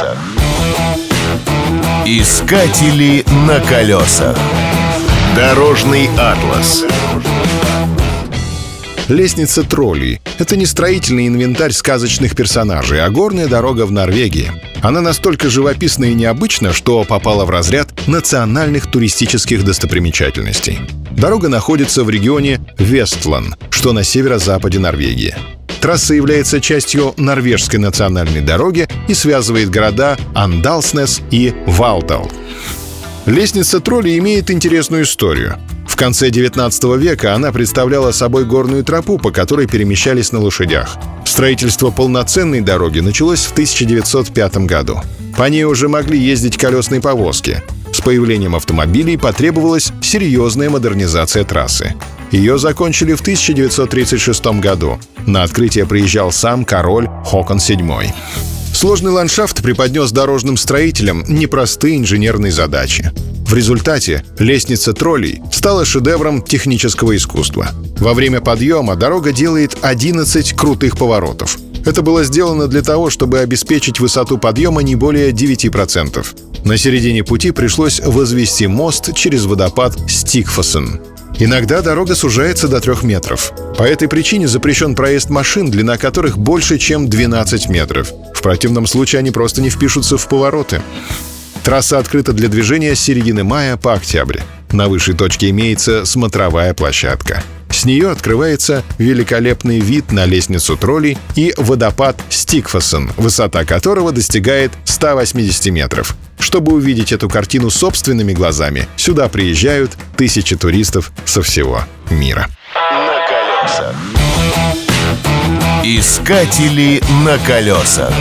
колесах. Искатели на колесах. Дорожный атлас. Лестница троллей — это не строительный инвентарь сказочных персонажей, а горная дорога в Норвегии. Она настолько живописна и необычна, что попала в разряд национальных туристических достопримечательностей. Дорога находится в регионе Вестланн, что на северо-западе Норвегии. Трасса является частью норвежской национальной дороги и связывает города Андалснес и Валтал. Лестница троллей имеет интересную историю. В конце XIX века она представляла собой горную тропу, по которой перемещались на лошадях. Строительство полноценной дороги началось в 1905 году. По ней уже могли ездить колесные повозки. С появлением автомобилей потребовалась серьезная модернизация трассы. Ее закончили в 1936 году. На открытие приезжал сам король Хокон VII. Сложный ландшафт преподнес дорожным строителям непростые инженерные задачи. В результате лестница троллей стала шедевром технического искусства. Во время подъема дорога делает 11 крутых поворотов. Это было сделано для того, чтобы обеспечить высоту подъема не более 9%. На середине пути пришлось возвести мост через водопад Стигфоссен. Иногда дорога сужается до 3 метров. По этой причине запрещен проезд машин, длина которых больше, чем 12 метров. В противном случае они просто не впишутся в повороты. Трасса открыта для движения с середины мая по октябрь. На высшей точке имеется смотровая площадка. С нее открывается великолепный вид на лестницу троллей и водопад Стигфоссен, высота которого достигает 180 метров. Чтобы увидеть эту картину собственными глазами, сюда приезжают тысячи туристов со всего мира. На колесах. Искатели на колесах.